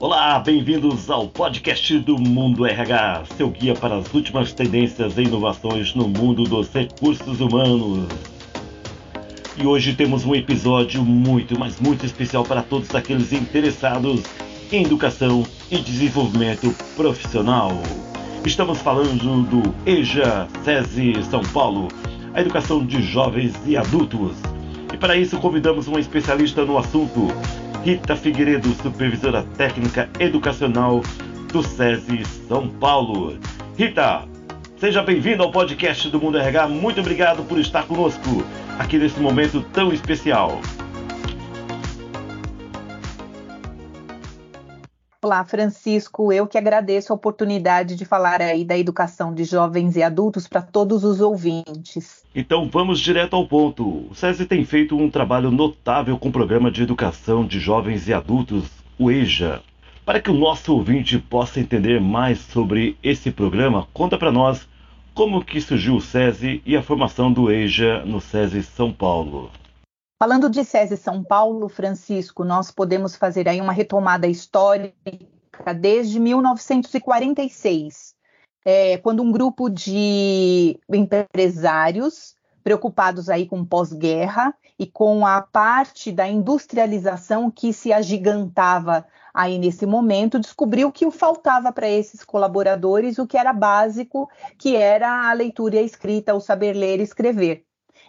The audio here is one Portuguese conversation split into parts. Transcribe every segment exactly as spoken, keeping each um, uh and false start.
Olá, bem-vindos ao podcast do Mundo R H, seu guia para as últimas tendências e inovações no mundo dos recursos humanos. E hoje temos um episódio muito, mas muito especial para todos aqueles interessados em educação e desenvolvimento profissional. Estamos falando do E J A SESI São Paulo, a educação de jovens e adultos. E para isso convidamos uma especialista no assunto, Rita Figueiredo, supervisora técnica educacional do SESI São Paulo. Rita, seja bem-vinda ao podcast do Mundo R H. Muito obrigado por estar conosco aqui nesse momento tão especial. Olá, Francisco. Eu que agradeço a oportunidade de falar aí da educação de jovens e adultos para todos os ouvintes. Então vamos direto ao ponto. O SESI tem feito um trabalho notável com o Programa de Educação de Jovens e Adultos, o E J A. Para que o nosso ouvinte possa entender mais sobre esse programa, conta para nós como que surgiu o SESI e a formação do E J A no SESI São Paulo. Falando de SESI São Paulo, Francisco, nós podemos fazer aí uma retomada histórica desde mil novecentos e quarenta e seis. É, quando um grupo de empresários preocupados aí com pós-guerra e com a parte da industrialização que se agigantava aí nesse momento, descobriu que o faltava para esses colaboradores o que era básico, que era a leitura e a escrita, o saber ler e escrever.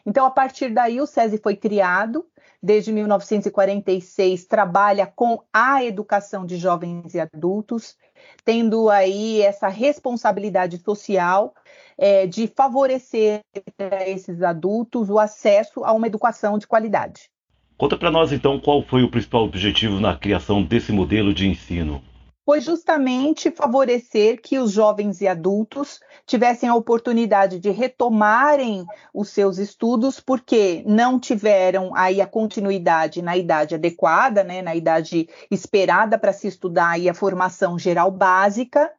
Então, a partir daí, o SESI foi criado. Desde mil novecentos e quarenta e seis, trabalha com a educação de jovens e adultos, tendo aí essa responsabilidade social é, de favorecer a esses adultos o acesso a uma educação de qualidade. Conta para nós, então, qual foi o principal objetivo na criação desse modelo de ensino? Foi justamente favorecer que os jovens e adultos tivessem a oportunidade de retomarem os seus estudos, porque não tiveram aí a continuidade na idade adequada, né, na idade esperada para se estudar aí a formação geral básica,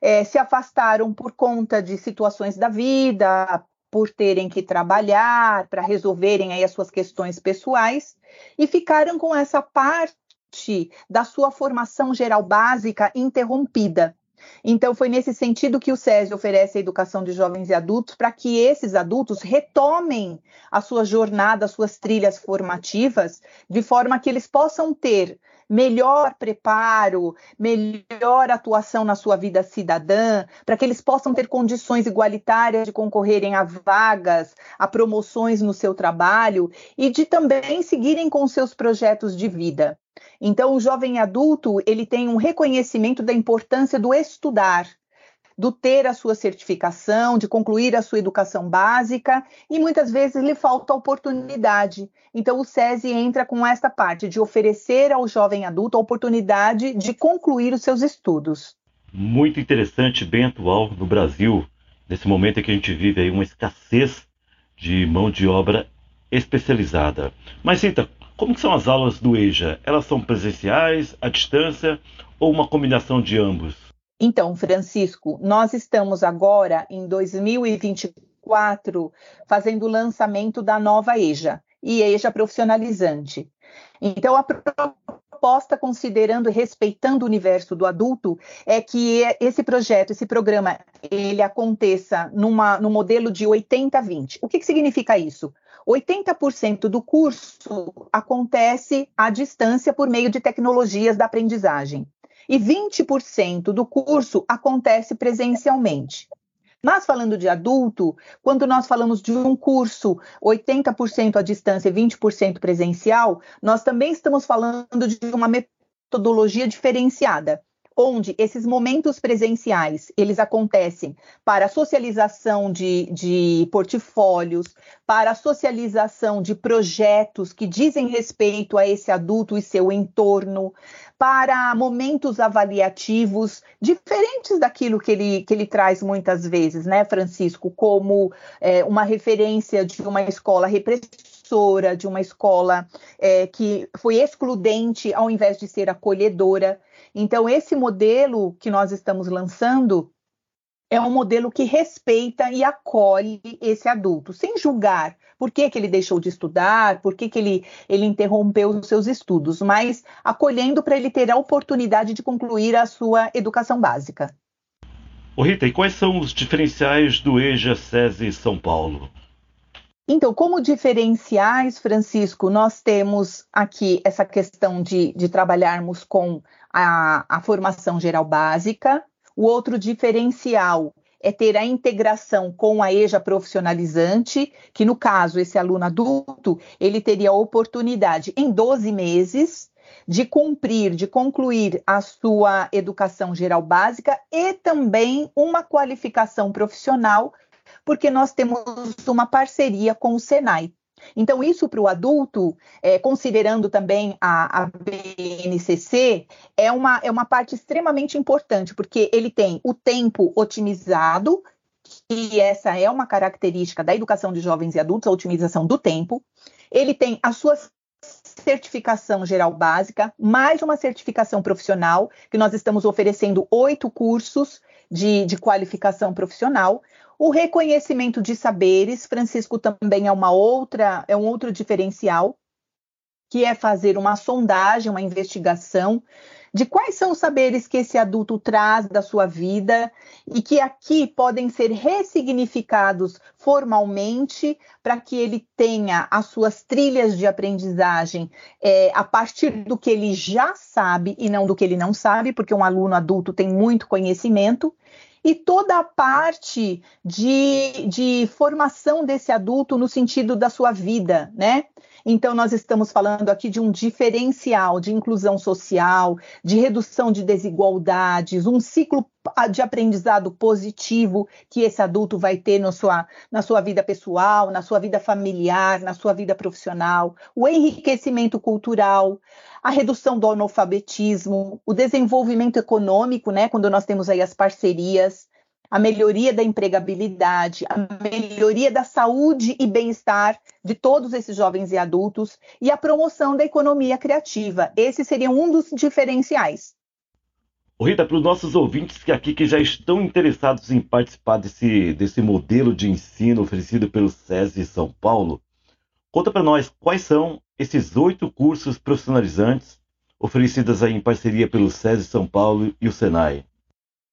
é, se afastaram por conta de situações da vida, por terem que trabalhar, para resolverem aí as suas questões pessoais, e ficaram com essa parte da sua formação geral básica interrompida. Então, foi nesse sentido que o SESI oferece a educação de jovens e adultos para que esses adultos retomem a sua jornada, as suas trilhas formativas, de forma que eles possam ter melhor preparo, melhor atuação na sua vida cidadã, para que eles possam ter condições igualitárias de concorrerem a vagas, a promoções no seu trabalho e de também seguirem com seus projetos de vida. Então, o jovem adulto, ele tem um reconhecimento da importância do estudar, do ter a sua certificação, de concluir a sua educação básica, e muitas vezes lhe falta oportunidade. Então, o SESI entra com essa parte de oferecer ao jovem adulto a oportunidade de concluir os seus estudos. Muito interessante, bem atual no Brasil, nesse momento em que a gente vive aí uma escassez de mão de obra especializada. Mas, Rita, como que são as aulas do E J A? Elas são presenciais, à distância ou uma combinação de ambos? Então, Francisco, nós estamos agora, em dois mil e vinte e quatro, fazendo o lançamento da nova E J A, e E J A profissionalizante. Então, a proposta, considerando e respeitando o universo do adulto, é que esse projeto, esse programa, ele aconteça numa, num modelo de oitenta a vinte. O que, que significa isso? oitenta por cento do curso acontece à distância por meio de tecnologias da aprendizagem. E vinte por cento do curso acontece presencialmente. Mas falando de adulto, quando nós falamos de um curso oitenta por cento à distância e vinte por cento presencial, nós também estamos falando de uma metodologia diferenciada, onde esses momentos presenciais, eles acontecem para socialização de, de portfólios, para socialização de projetos que dizem respeito a esse adulto e seu entorno, para momentos avaliativos diferentes daquilo que ele, que ele traz muitas vezes, né, Francisco, como é, uma referência de uma escola repressora, de uma escola é, que foi excludente ao invés de ser acolhedora. Então, esse modelo que nós estamos lançando é um modelo que respeita e acolhe esse adulto, sem julgar por que que ele deixou de estudar, por que que ele, ele interrompeu os seus estudos, mas acolhendo para ele ter a oportunidade de concluir a sua educação básica. Ô Rita, e quais são os diferenciais do E J A SESI São Paulo? Então, como diferenciais, Francisco, nós temos aqui essa questão de, de trabalharmos com a, a formação geral básica. O outro diferencial é ter a integração com a E J A profissionalizante, que no caso, esse aluno adulto, ele teria a oportunidade em doze meses de cumprir, de concluir a sua educação geral básica e também uma qualificação profissional, porque nós temos uma parceria com o SENAI. Então, isso para o adulto, é, considerando também a, a B N C C, é uma, é uma parte extremamente importante, porque ele tem o tempo otimizado, e essa é uma característica da educação de jovens e adultos, a otimização do tempo. Ele tem as suas certificação geral básica, mais uma certificação profissional, que nós estamos oferecendo oito cursos de, de qualificação profissional. O reconhecimento de saberes, Francisco, também é uma outra, é um outro diferencial, que é fazer uma sondagem, uma investigação de quais são os saberes que esse adulto traz da sua vida e que aqui podem ser ressignificados formalmente para que ele tenha as suas trilhas de aprendizagem é, a partir do que ele já sabe e não do que ele não sabe, porque um aluno adulto tem muito conhecimento. E toda a parte de, de formação desse adulto no sentido da sua vida, né? Então, nós estamos falando aqui de um diferencial de inclusão social, de redução de desigualdades, um ciclo de aprendizado positivo que esse adulto vai ter no sua, na sua vida pessoal, na sua vida familiar, na sua vida profissional, o enriquecimento cultural, a redução do analfabetismo, o desenvolvimento econômico, né, quando nós temos aí as parcerias, a melhoria da empregabilidade, a melhoria da saúde e bem-estar de todos esses jovens e adultos e a promoção da economia criativa. Esse seria um dos diferenciais. Rita, para os nossos ouvintes que aqui que já estão interessados em participar desse, desse modelo de ensino oferecido pelo SESI São Paulo, conta para nós quais são esses oito cursos profissionalizantes oferecidos aí em parceria pelo SESI São Paulo e o SENAI.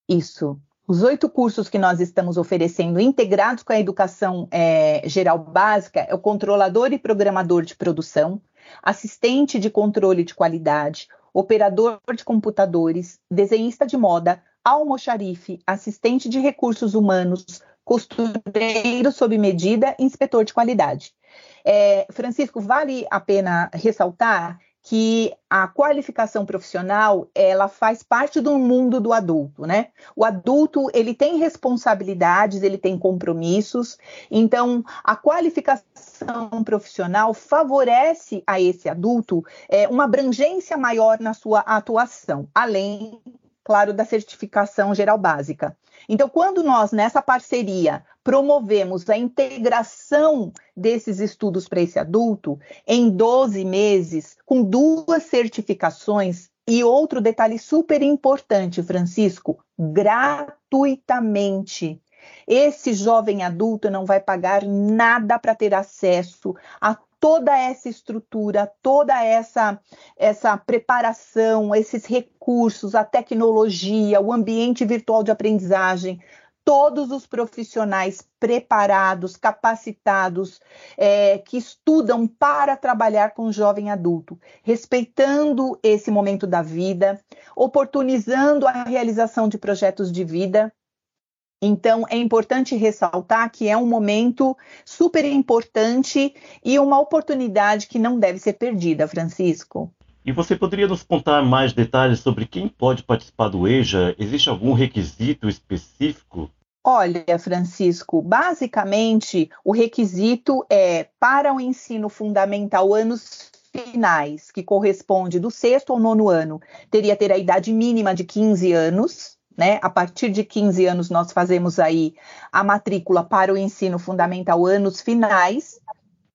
Isso. Os oito cursos que nós estamos oferecendo integrados com a educação é, geral básica é o controlador e programador de produção, assistente de controle de qualidade, operador de computadores, desenhista de moda, almoxarife, assistente de recursos humanos, costureiro sob medida e inspetor de qualidade. É, Francisco, vale a pena ressaltar que a qualificação profissional, ela faz parte do mundo do adulto, né? O adulto, ele tem responsabilidades, ele tem compromissos, então a qualificação profissional favorece a esse adulto é, uma abrangência maior na sua atuação, além, claro, da certificação geral básica. Então, quando nós, nessa parceria, promovemos a integração desses estudos para esse adulto, em doze meses, com duas certificações, e outro detalhe super importante, Francisco, gratuitamente. Esse jovem adulto não vai pagar nada para ter acesso a toda essa estrutura, toda essa, essa preparação, esses recursos, a tecnologia, o ambiente virtual de aprendizagem, todos os profissionais preparados, capacitados, é, que estudam para trabalhar com o jovem adulto, respeitando esse momento da vida, oportunizando a realização de projetos de vida. Então, é importante ressaltar que é um momento super importante e uma oportunidade que não deve ser perdida, Francisco. E você poderia nos contar mais detalhes sobre quem pode participar do E J A? Existe algum requisito específico? Olha, Francisco, basicamente o requisito é para o ensino fundamental anos finais, que corresponde do sexto ao nono ano, teria ter a idade mínima de quinze anos. Né? A partir de quinze anos nós fazemos aí a matrícula para o ensino fundamental anos finais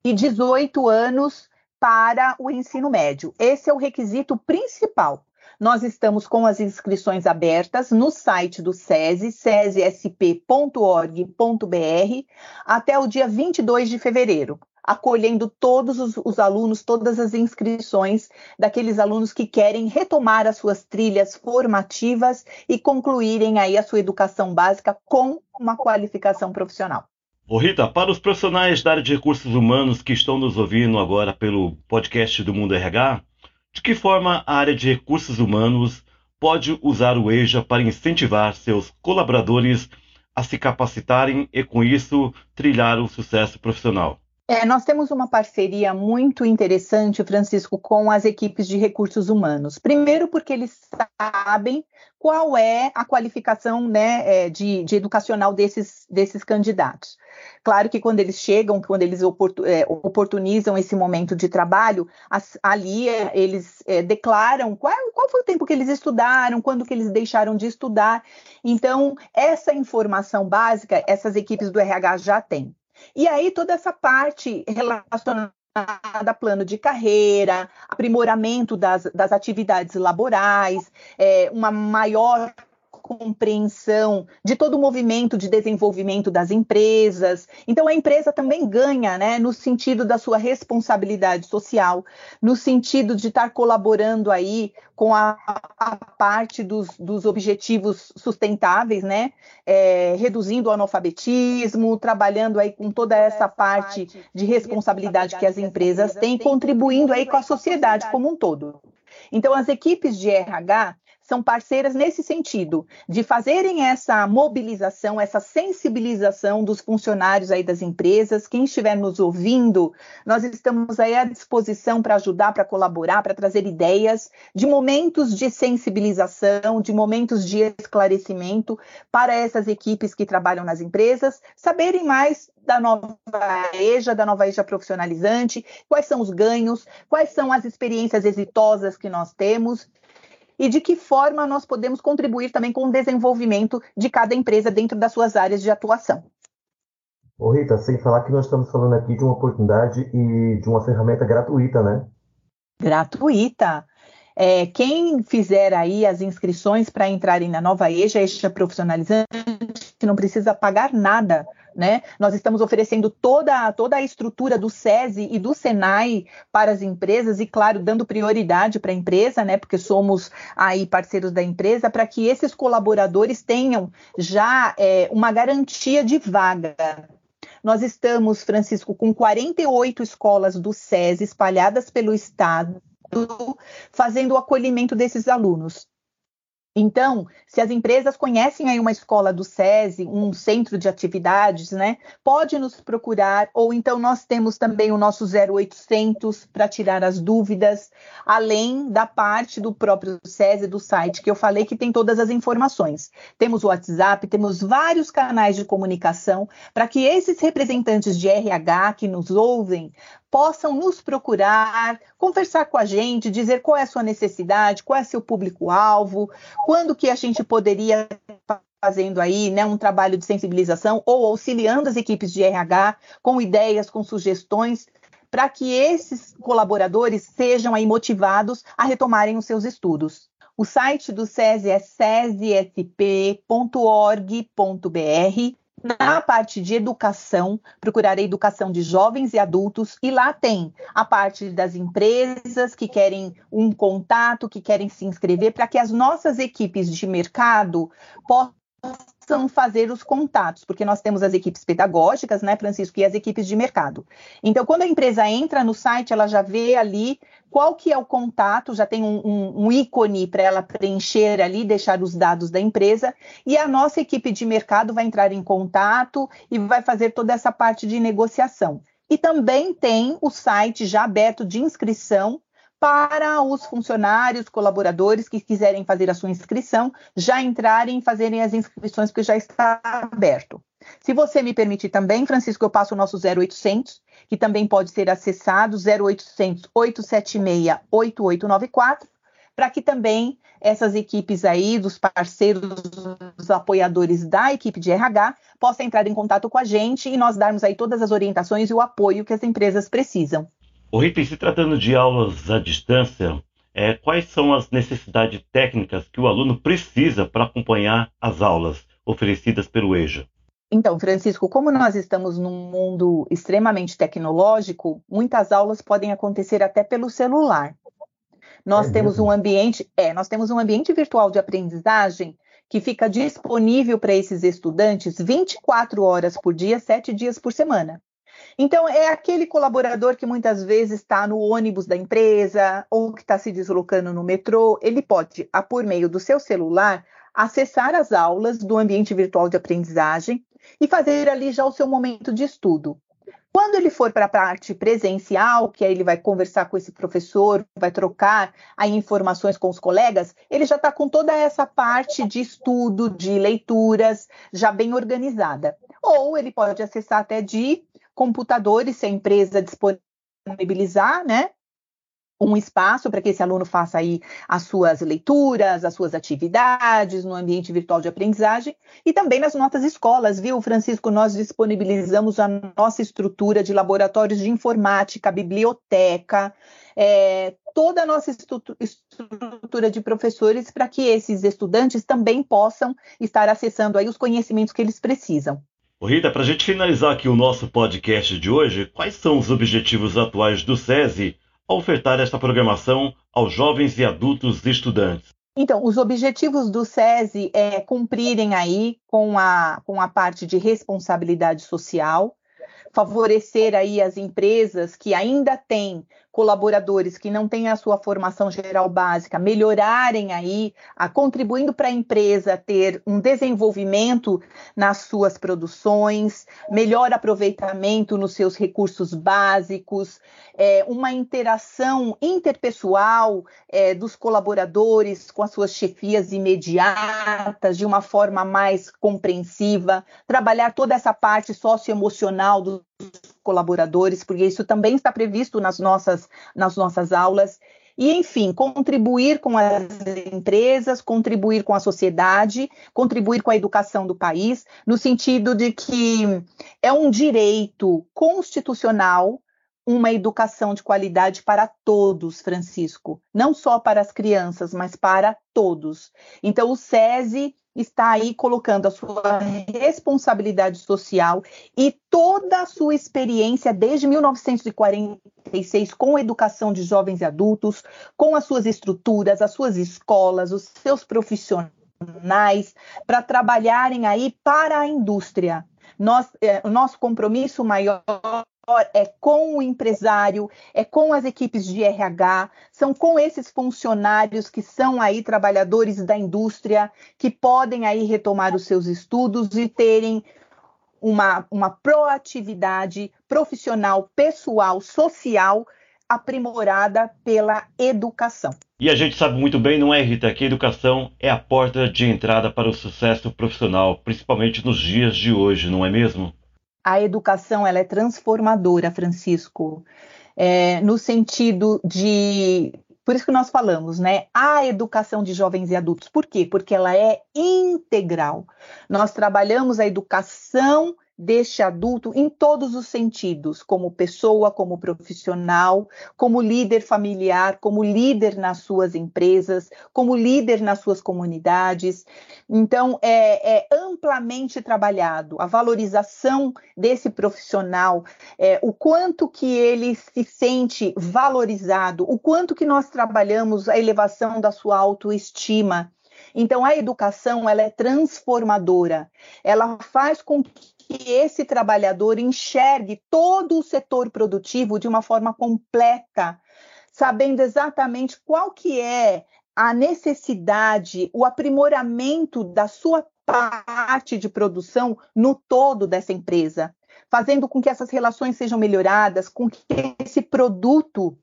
e dezoito anos para o ensino médio. Esse é o requisito principal. Nós estamos com as inscrições abertas no site do SESI, sesisp ponto org ponto br, até o dia vinte e dois de fevereiro. acolhendo todos os, os alunos, todas as inscrições daqueles alunos que querem retomar as suas trilhas formativas e concluírem aí a sua educação básica com uma qualificação profissional. Ô Rita, para os profissionais da área de recursos humanos que estão nos ouvindo agora pelo podcast do Mundo R H, de que forma a área de recursos humanos pode usar o E J A para incentivar seus colaboradores a se capacitarem e, com isso, trilhar o sucesso profissional? É, nós temos uma parceria muito interessante, Francisco, com as equipes de recursos humanos. Primeiro porque eles sabem qual é a qualificação, né, de, de educacional desses, desses candidatos. Claro que quando eles chegam, quando eles oportunizam esse momento de trabalho, ali eles declaram qual, qual foi o tempo que eles estudaram, quando que eles deixaram de estudar. Então, essa informação básica, essas equipes do R H já têm. E aí toda essa parte relacionada a plano de carreira, aprimoramento das, das atividades laborais, é, uma maior compreensão de todo o movimento de desenvolvimento das empresas. Então, a empresa também ganha, né, no sentido da sua responsabilidade social, no sentido de estar colaborando aí com a, a parte dos, dos objetivos sustentáveis, né, é, reduzindo o analfabetismo, trabalhando aí com toda essa parte de responsabilidade que as empresas têm, contribuindo aí com a sociedade como um todo. Então, as equipes de R H são parceiras nesse sentido, de fazerem essa mobilização, essa sensibilização dos funcionários aí das empresas. Quem estiver nos ouvindo, nós estamos aí à disposição para ajudar, para colaborar, para trazer ideias de momentos de sensibilização, de momentos de esclarecimento para essas equipes que trabalham nas empresas, saberem mais da nova E J A, da nova E J A profissionalizante, quais são os ganhos, quais são as experiências exitosas que nós temos, e de que forma nós podemos contribuir também com o desenvolvimento de cada empresa dentro das suas áreas de atuação. Ô Rita, sem falar que nós estamos falando aqui de uma oportunidade e de uma ferramenta gratuita, né? Gratuita. É, quem fizer aí as inscrições para entrarem na nova E J A, E J A profissionalizante, não precisa pagar nada, né? Nós estamos oferecendo toda, toda a estrutura do SESI e do SENAI para as empresas e, claro, dando prioridade para a empresa, né? Porque somos aí parceiros da empresa, para que esses colaboradores tenham já é, uma garantia de vaga. Nós estamos, Francisco, com quarenta e oito escolas do SESI espalhadas pelo estado, fazendo o acolhimento desses alunos. Então, se as empresas conhecem aí uma escola do SESI, um centro de atividades, né, pode nos procurar, ou então nós temos também o nosso zero oitocentos para tirar as dúvidas, além da parte do próprio SESI, do site que eu falei, que tem todas as informações. Temos o WhatsApp, temos vários canais de comunicação para que esses representantes de R H que nos ouvem possam nos procurar, conversar com a gente, dizer qual é a sua necessidade, qual é seu público-alvo, quando que a gente poderia estar fazendo aí, né, um trabalho de sensibilização ou auxiliando as equipes de R H com ideias, com sugestões, para que esses colaboradores sejam aí motivados a retomarem os seus estudos. O site do SESI é sesisp ponto org ponto br. Na parte de educação, procurar a educação de jovens e adultos, e lá tem a parte das empresas que querem um contato, que querem se inscrever, para que as nossas equipes de mercado possam fazer os contatos, porque nós temos as equipes pedagógicas, né, Francisco, e as equipes de mercado. Então, quando a empresa entra no site, ela já vê ali qual que é o contato, já tem um, um, um ícone para ela preencher ali, deixar os dados da empresa, e a nossa equipe de mercado vai entrar em contato e vai fazer toda essa parte de negociação. E também tem o site já aberto de inscrição para os funcionários, colaboradores que quiserem fazer a sua inscrição, já entrarem e fazerem as inscrições, porque já está aberto. Se você me permitir também, Francisco, eu passo o nosso zero oitocentos, que também pode ser acessado, zero oitocentos, oito sete seis, oito oito nove quatro, para que também essas equipes aí, dos parceiros, dos apoiadores da equipe de R H, possam entrar em contato com a gente e nós darmos aí todas as orientações e o apoio que as empresas precisam. O Rita, se tratando de aulas à distância, é, quais são as necessidades técnicas que o aluno precisa para acompanhar as aulas oferecidas pelo E J A? Então, Francisco, como nós estamos num mundo extremamente tecnológico, muitas aulas podem acontecer até pelo celular. Nós, é temos, um ambiente, é, nós temos um ambiente virtual de aprendizagem que fica disponível para esses estudantes vinte e quatro horas por dia, sete dias por semana. Então, é aquele colaborador que muitas vezes está no ônibus da empresa ou que está se deslocando no metrô, ele pode, por meio do seu celular, acessar as aulas do ambiente virtual de aprendizagem e fazer ali já o seu momento de estudo. Quando ele for para a parte presencial, que aí ele vai conversar com esse professor, vai trocar aí informações com os colegas, ele já está com toda essa parte de estudo, de leituras, já bem organizada. Ou ele pode acessar até de computadores, se a empresa disponibilizar, né? Um espaço para que esse aluno faça aí as suas leituras, as suas atividades no ambiente virtual de aprendizagem e também nas nossas escolas, viu, Francisco? Nós disponibilizamos a nossa estrutura de laboratórios de informática, biblioteca, é, toda a nossa estrutura de professores para que esses estudantes também possam estar acessando aí os conhecimentos que eles precisam. Ô Rita, para a gente finalizar aqui o nosso podcast de hoje, quais são os objetivos atuais do SESI a ofertar esta programação aos jovens e adultos estudantes? Então, os objetivos do SESI é cumprirem aí com a, com a parte de responsabilidade social, favorecer aí as empresas que ainda têm colaboradores que não têm a sua formação geral básica, melhorarem aí, a, contribuindo para a empresa ter um desenvolvimento nas suas produções, melhor aproveitamento nos seus recursos básicos, é, uma interação interpessoal é, dos colaboradores com as suas chefias imediatas, de uma forma mais compreensiva, trabalhar toda essa parte socioemocional dos colaboradores, porque isso também está previsto nas nossas, nas nossas aulas. E, enfim, contribuir com as empresas, contribuir com a sociedade, contribuir com a educação do país, no sentido de que é um direito constitucional uma educação de qualidade para todos, Francisco. Não só para as crianças, mas para todos. Então, o SESI está aí colocando a sua responsabilidade social e toda a sua experiência desde mil novecentos e quarenta e seis com a educação de jovens e adultos, com as suas estruturas, as suas escolas, os seus profissionais, para trabalharem aí para a indústria. Nós, é, o nosso compromisso maior é com o empresário, é com as equipes de R H, são com esses funcionários que são aí trabalhadores da indústria, que podem aí retomar os seus estudos e terem uma, uma proatividade profissional, pessoal, social, aprimorada pela educação. E a gente sabe muito bem, não é, Rita, que a educação é a porta de entrada para o sucesso profissional, principalmente nos dias de hoje, não é mesmo? A educação ela é transformadora, Francisco, é, no sentido de... Por isso que nós falamos, né? A educação de jovens e adultos. Por quê? Porque ela é integral. Nós trabalhamos a educação deste adulto em todos os sentidos, como pessoa, como profissional, como líder familiar, como líder nas suas empresas, como líder nas suas comunidades. Então, é, é amplamente trabalhado a valorização desse profissional, é, o quanto que ele se sente valorizado, o quanto que nós trabalhamos a elevação da sua autoestima. Então, a educação ela é transformadora, ela faz com que que esse trabalhador enxergue todo o setor produtivo de uma forma completa, sabendo exatamente qual que é a necessidade, o aprimoramento da sua parte de produção no todo dessa empresa, fazendo com que essas relações sejam melhoradas, com que esse produto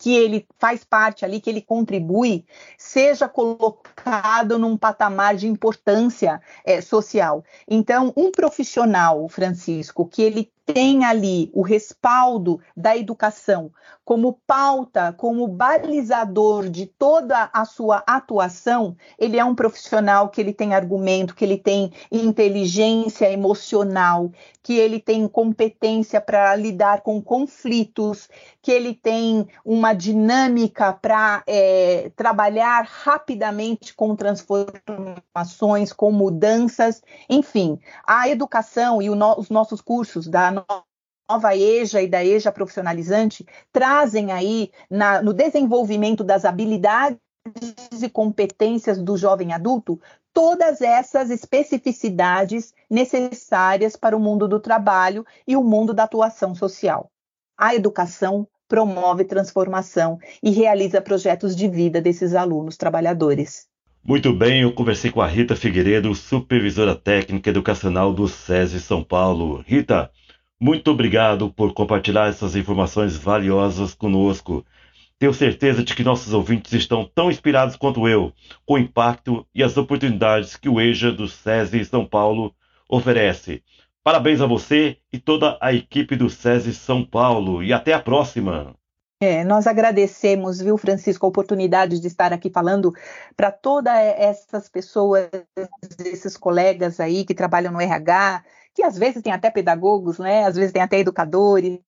que ele faz parte ali, que ele contribui, seja colocado num patamar de importância é, social. Então, um profissional, Francisco, que ele tem ali o respaldo da educação como pauta, como balizador de toda a sua atuação, ele é um profissional que ele tem argumento, que ele tem inteligência emocional, que ele tem competência para lidar com conflitos, que ele tem uma dinâmica para é, trabalhar rapidamente com transformações, com mudanças, enfim. A educação e o no- os nossos cursos da Nova E J A e da E J A profissionalizante trazem aí na, no desenvolvimento das habilidades e competências do jovem adulto todas essas especificidades necessárias para o mundo do trabalho e o mundo da atuação social. A educação promove transformação e realiza projetos de vida desses alunos trabalhadores. Muito bem, eu conversei com a Rita Figueiredo, supervisora técnica educacional do SESI São Paulo. Rita, muito obrigado por compartilhar essas informações valiosas conosco. Tenho certeza de que nossos ouvintes estão tão inspirados quanto eu, com o impacto e as oportunidades que o E J A do SESI São Paulo oferece. Parabéns a você e toda a equipe do SESI São Paulo e até a próxima! É, nós agradecemos, viu, Francisco, a oportunidade de estar aqui falando para todas essas pessoas, esses colegas aí que trabalham no R H, que às vezes tem até pedagogos, né? Às vezes tem até educadores,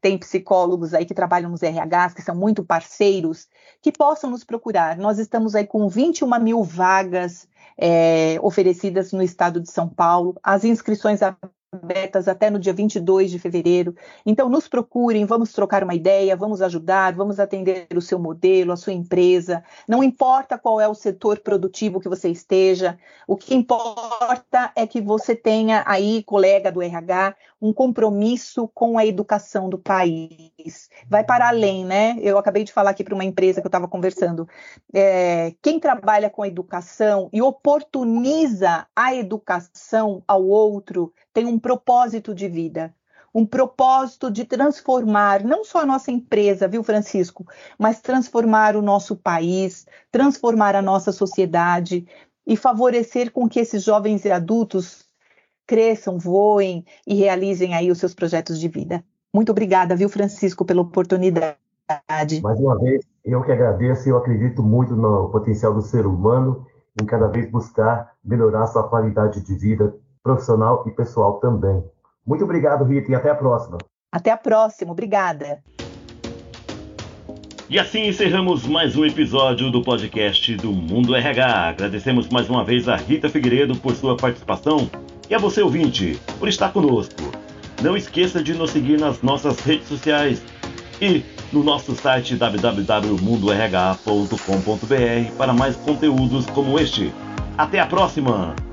tem psicólogos aí que trabalham nos R Hs, que são muito parceiros, que possam nos procurar. Nós estamos aí com vinte e uma mil vagas é, oferecidas no estado de São Paulo, as inscrições abertas até no dia vinte e dois de fevereiro. Então, nos procurem, vamos trocar uma ideia, vamos ajudar, vamos atender o seu modelo, a sua empresa. Não importa qual é o setor produtivo que você esteja, o que importa é que você tenha aí, colega do R H, um compromisso com a educação do país. Vai para além, né? Eu acabei de falar aqui para uma empresa que eu estava conversando. É, quem trabalha com a educação e oportuniza a educação ao outro tem um propósito de vida, um propósito de transformar não só a nossa empresa, viu, Francisco, mas transformar o nosso país, transformar a nossa sociedade e favorecer com que esses jovens e adultos cresçam, voem e realizem aí os seus projetos de vida. Muito obrigada, viu, Francisco, pela oportunidade. Mais uma vez, eu que agradeço e eu acredito muito no potencial do ser humano em cada vez buscar melhorar sua qualidade de vida profissional e pessoal também. Muito obrigado, Rita, e até a próxima. Até a próxima, obrigada. E assim encerramos mais um episódio do podcast do Mundo R H. Agradecemos mais uma vez a Rita Figueiredo por sua participação e a você, ouvinte, por estar conosco. Não esqueça de nos seguir nas nossas redes sociais e no nosso site w w w ponto mundo r h ponto com ponto b r para mais conteúdos como este. Até a próxima!